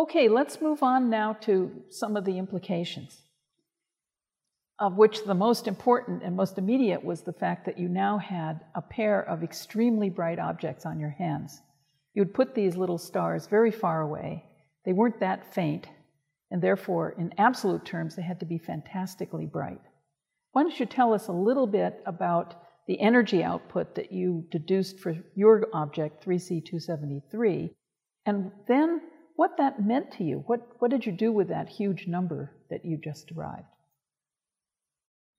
Okay, let's move on now to some of the implications, of which the most important and most immediate was the fact that you now had a pair of extremely bright objects on your hands. You'd put these little stars very far away. They weren't that faint, and therefore, in absolute terms, they had to be fantastically bright. Why don't you tell us a little bit about the energy output that you deduced for your object, 3C273, and then what that meant to you. What did you do with that huge number that you just derived?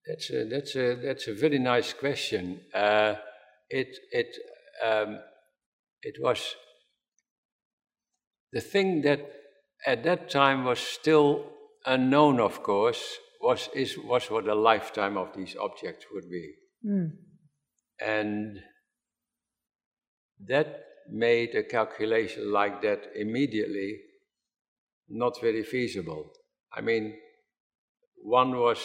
That's a very nice question. It was the thing that at that time was still unknown, of course, was what the lifetime of these objects would be. Mm. And that made a calculation like that immediately not very feasible. I mean, one was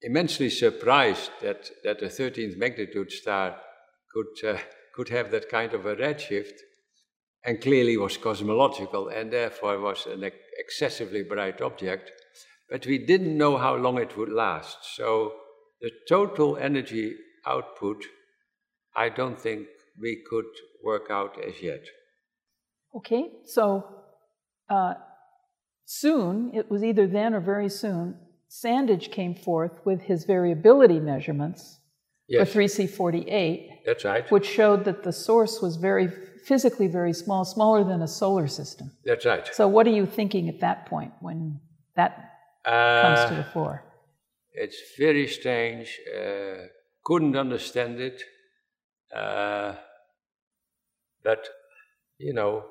immensely surprised that a 13th magnitude star could have that kind of a redshift, and clearly was cosmological and therefore was an excessively bright object, but we didn't know how long it would last. So the total energy output, I don't think we could work out as yet. Okay, so soon, it was either then or very soon, Sandage came forth with his variability measurements, yes, for 3C48. That's right. Which showed that the source was physically very small, smaller than a solar system. That's right. So what are you thinking at that point when that comes to the fore? It's very strange. Couldn't understand it. But, you know,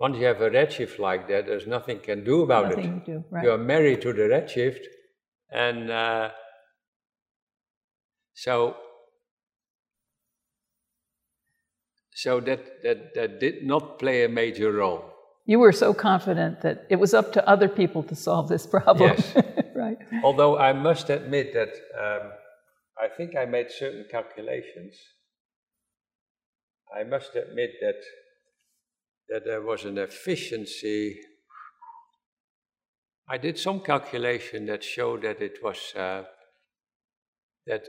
once you have a redshift like that, there's nothing you can do about it. Nothing you do, right. You're married to the redshift. And so that did not play a major role. You were so confident that it was up to other people to solve this problem. Yes. Right. Although I must admit that I think I made certain calculations. I must admit that there was an efficiency. I did some calculation that showed that it was that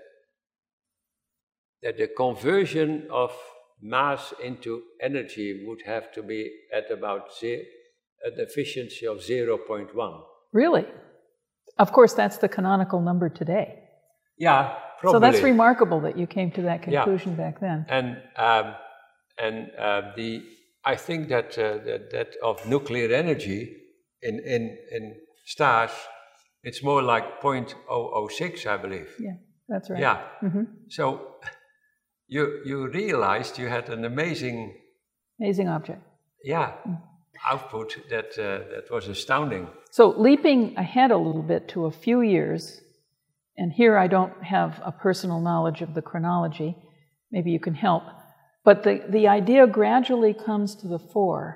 the conversion of mass into energy would have to be at about an efficiency of 0.1. Really? Of course, that's the canonical number today. Yeah, probably. So that's remarkable that you came to that conclusion, yeah, back then. And I think that that of nuclear energy in stars, it's more like 0.006, I believe. Yeah, that's right. Yeah. Mm-hmm. So you realized you had an amazing object. Yeah. Mm. Output that was astounding. So leaping ahead a little bit to a few years, and here I don't have a personal knowledge of the chronology, maybe you can help, but the idea gradually comes to the fore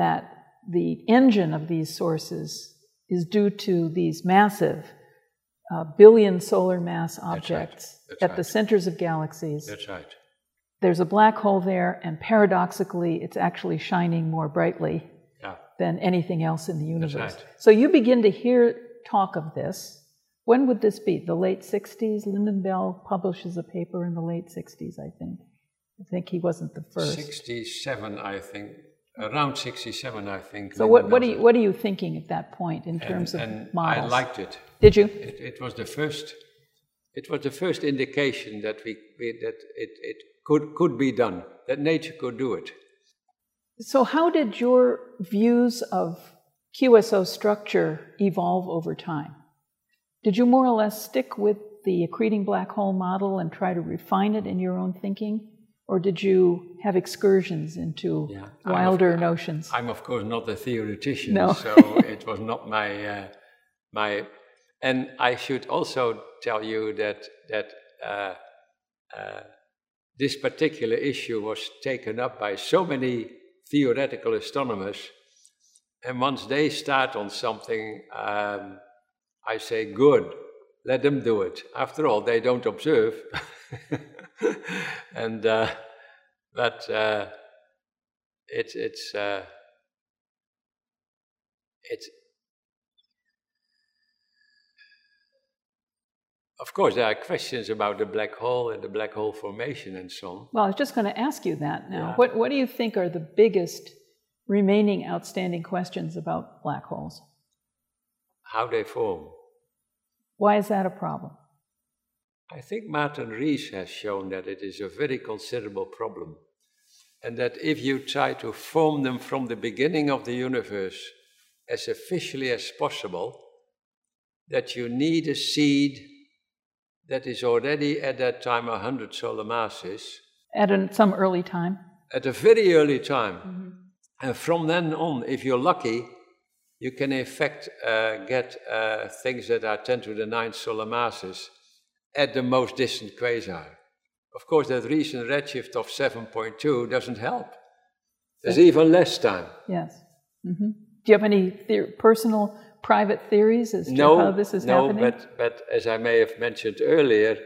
that the engine of these sources is due to these massive billion solar mass objects. That's right. That's at right. The centers of galaxies. That's right. There's a black hole there, and paradoxically, it's actually shining more brightly, yeah, than anything else in the universe. That's right. So you begin to hear talk of this. When would this be? The late 60s? Lynden-Bell publishes a paper in the late 60s, I think. I think he wasn't the first. 67, I think. Around 67, I think. So what are you thinking at that point in terms of models? I liked it. Did you? It was the first. It was the first indication that it could be done, that nature could do it. So how did your views of QSO structure evolve over time? Did you more or less stick with the accreting black hole model and try to refine it in your own thinking? Or did you have excursions into, yeah, wilder notions? I'm of course not a theoretician, no. So it was not my... And I should also tell you that this particular issue was taken up by so many theoretical astronomers, and once they start on something, I say, good, let them do it. After all, they don't observe. and but it's It's, of course, there are questions about the black hole and the black hole formation and so on. Well, I was just going to ask you that now. Yeah. What do you think are the biggest remaining outstanding questions about black holes? How they form. Why is that a problem? I think Martin Rees has shown that it is a very considerable problem. And that if you try to form them from the beginning of the universe as efficiently as possible, that you need a seed that is already at that time 100 solar masses. At some early time? At a very early time. Mm-hmm. And from then on, if you're lucky, you can in fact get things that are 10 to the 9th solar masses at the most distant quasar. Of course, that recent redshift of 7.2 doesn't help. There's even less time. Yes. Mm-hmm. Do you have any personal, private theories as to how this is happening? No, but as I may have mentioned earlier,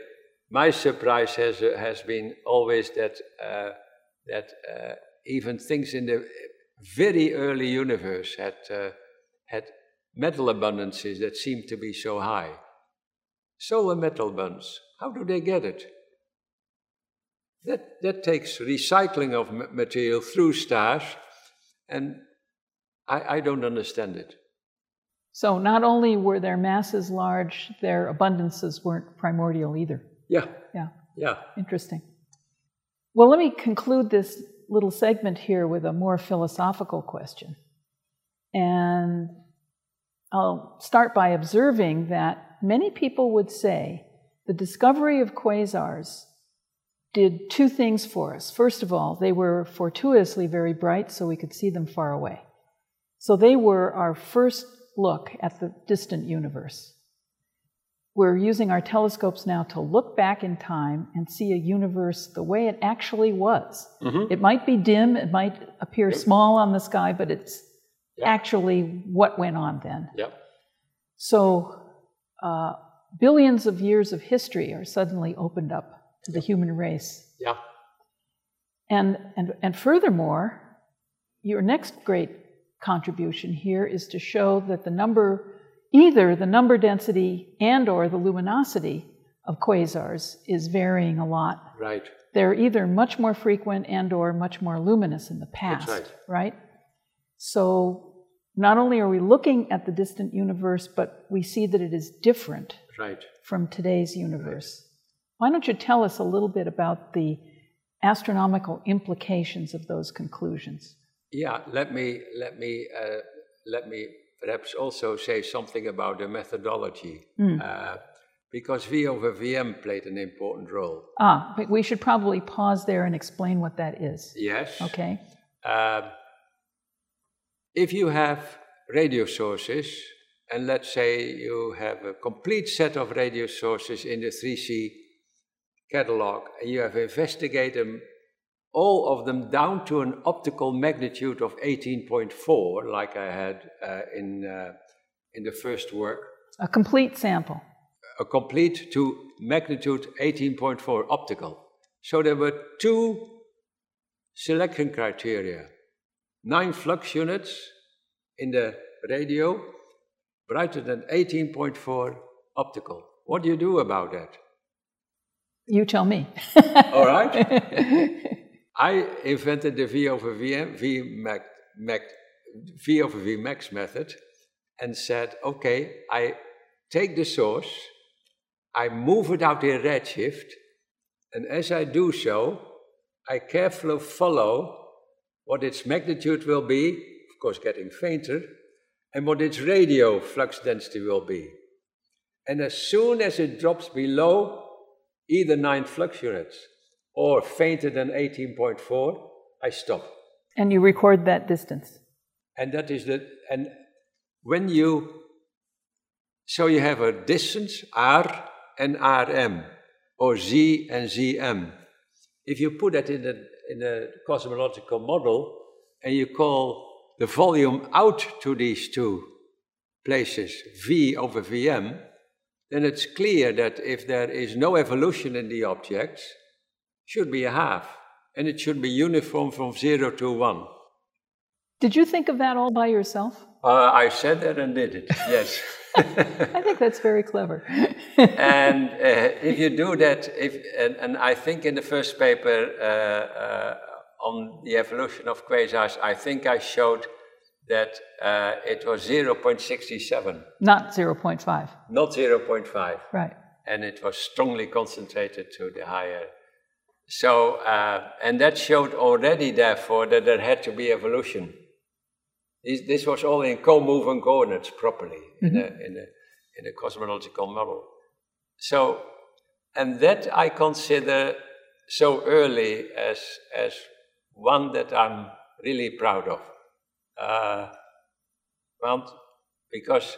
my surprise has been always that, even things in the very early universe had metal abundances that seemed to be so high. Solar metal abundance, how do they get it? That takes recycling of material through stars, and I don't understand it. So not only were their masses large, their abundances weren't primordial either. Yeah. Yeah. Yeah. Interesting. Well, let me conclude this little segment here with a more philosophical question. And I'll start by observing that many people would say the discovery of quasars did two things for us. First of all, they were fortuitously very bright, so we could see them far away. So they were our first look at the distant universe. We're using our telescopes now to look back in time and see a universe the way it actually was. Mm-hmm. It might be dim, it might appear small on the sky, but it's actually what went on then. Yep. So billions of years of history are suddenly opened up to the human race. Yeah. And furthermore, your next great contribution here is to show that the number, either the number density and or the luminosity of quasars is varying a lot. Right. They're either much more frequent and or much more luminous in the past. That's right. Right? So not only are we looking at the distant universe, but we see that it is different from today's universe. Right. Why don't you tell us a little bit about the astronomical implications of those conclusions? Yeah, let me perhaps also say something about the methodology, because V over VM played an important role. Ah, but we should probably pause there and explain what that is. Yes. Okay. If you have radio sources, and let's say you have a complete set of radio sources in the 3C catalog, and you have investigated them, all of them down to an optical magnitude of 18.4, like I had in the first work. A complete sample. A complete to magnitude 18.4 optical. So there were two selection criteria. 9 flux units in the radio, brighter than 18.4 optical. What do you do about that? You tell me. All right. I invented the V over V max method and said, okay, I take the source, I move it out in redshift, and as I do so, I carefully follow what its magnitude will be, of course getting fainter, and what its radio flux density will be. And as soon as it drops below either 9 flux units or fainter than 18.4, I stop. And you record that distance. And that is the, and when you, so you have a distance R and RM, or Z and ZM. If you put that in a cosmological model and you call the volume out to these two places V over VM, then it's clear that if there is no evolution in the objects, it should be a half, and it should be uniform from 0 to 1. Did you think of that all by yourself? I said that and did it, yes. I think that's very clever. And if you do that, and I think in the first paper on the evolution of quasars, I think I showed that it was 0.67. Not 0.5. Not 0.5. Right. And it was strongly concentrated to the higher. So, and that showed already, therefore, that there had to be evolution. This was all in co-moving coordinates properly, mm-hmm. in a cosmological model. So, and that I consider so early as one that I'm really proud of. Because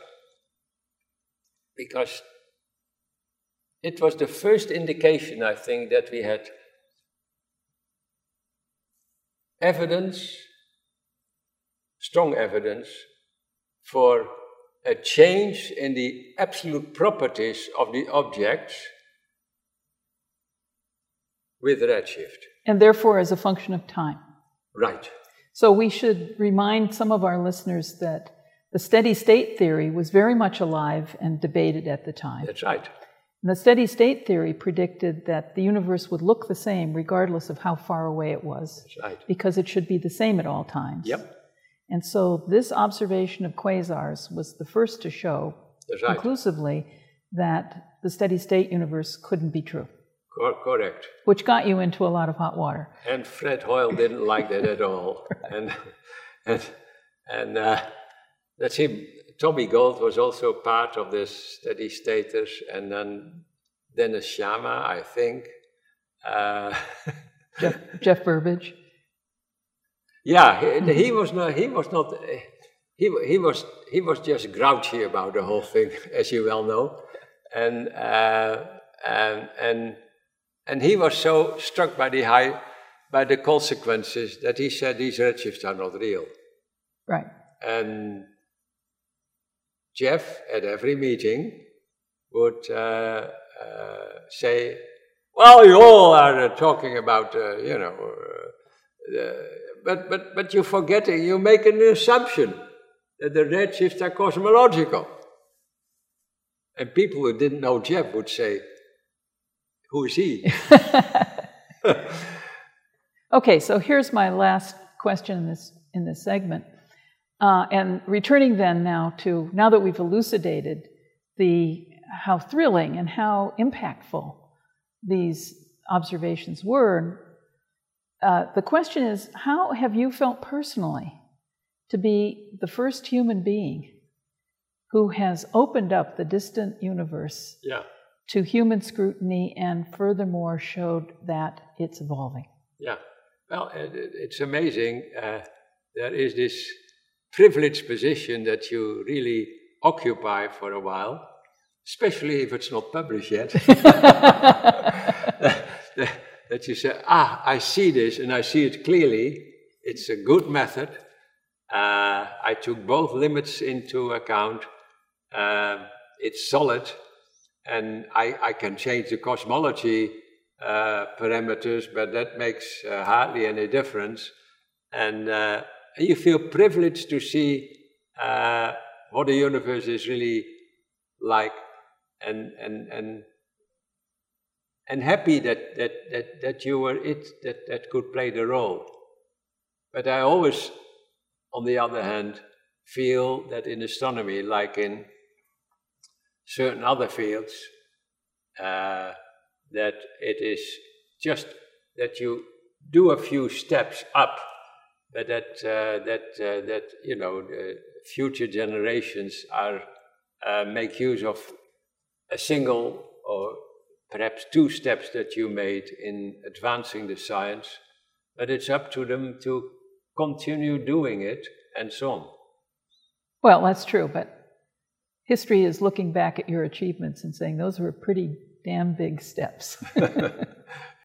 it was the first indication, I think, that we had evidence, strong evidence, for a change in the absolute properties of the objects with redshift. And therefore as a function of time. Right. So we should remind some of our listeners that the steady state theory was very much alive and debated at the time. That's right. And the steady state theory predicted that the universe would look the same regardless of how far away it was. That's right. Because it should be the same at all times. Yep. And so this observation of quasars was the first to show conclusively that the steady state universe couldn't be true. Correct. Which got you into a lot of hot water. And Fred Hoyle didn't like that at all. Right. And let's see, Tommy Gold was also part of this steady staters, and then Dennis Sharma, I think. Jeff Burbidge. Yeah, he was just grouchy about the whole thing, as you well know, and he was so struck by the consequences that he said these redshifts are not real. Right. And Jeff, at every meeting, would say, "Well, you all are talking about, but you're forgetting, you make an assumption that the redshifts are cosmological." And people who didn't know Jeff would say, "Who is he?" Okay, so here's my last question in this segment. And returning then now that we've elucidated how thrilling and how impactful these observations were, the question is, how have you felt personally to be the first human being who has opened up the distant universe to human scrutiny and furthermore showed that it's evolving? Yeah, well, it's amazing. There is this privileged position that you really occupy for a while, especially if it's not published yet. That you say, I see this, and I see it clearly. It's a good method. I took both limits into account. It's solid, and I can change the cosmology parameters, but that makes hardly any difference. And you feel privileged to see what the universe is really like, and happy that you were it that could play the role. But I always, on the other hand, feel that in astronomy, like in certain other fields, that it is just that you do a few steps up, but that future generations are make use of a single or perhaps two steps that you made in advancing the science, but it's up to them to continue doing it, and so on. Well, that's true, but history is looking back at your achievements and saying, those were pretty damn big steps.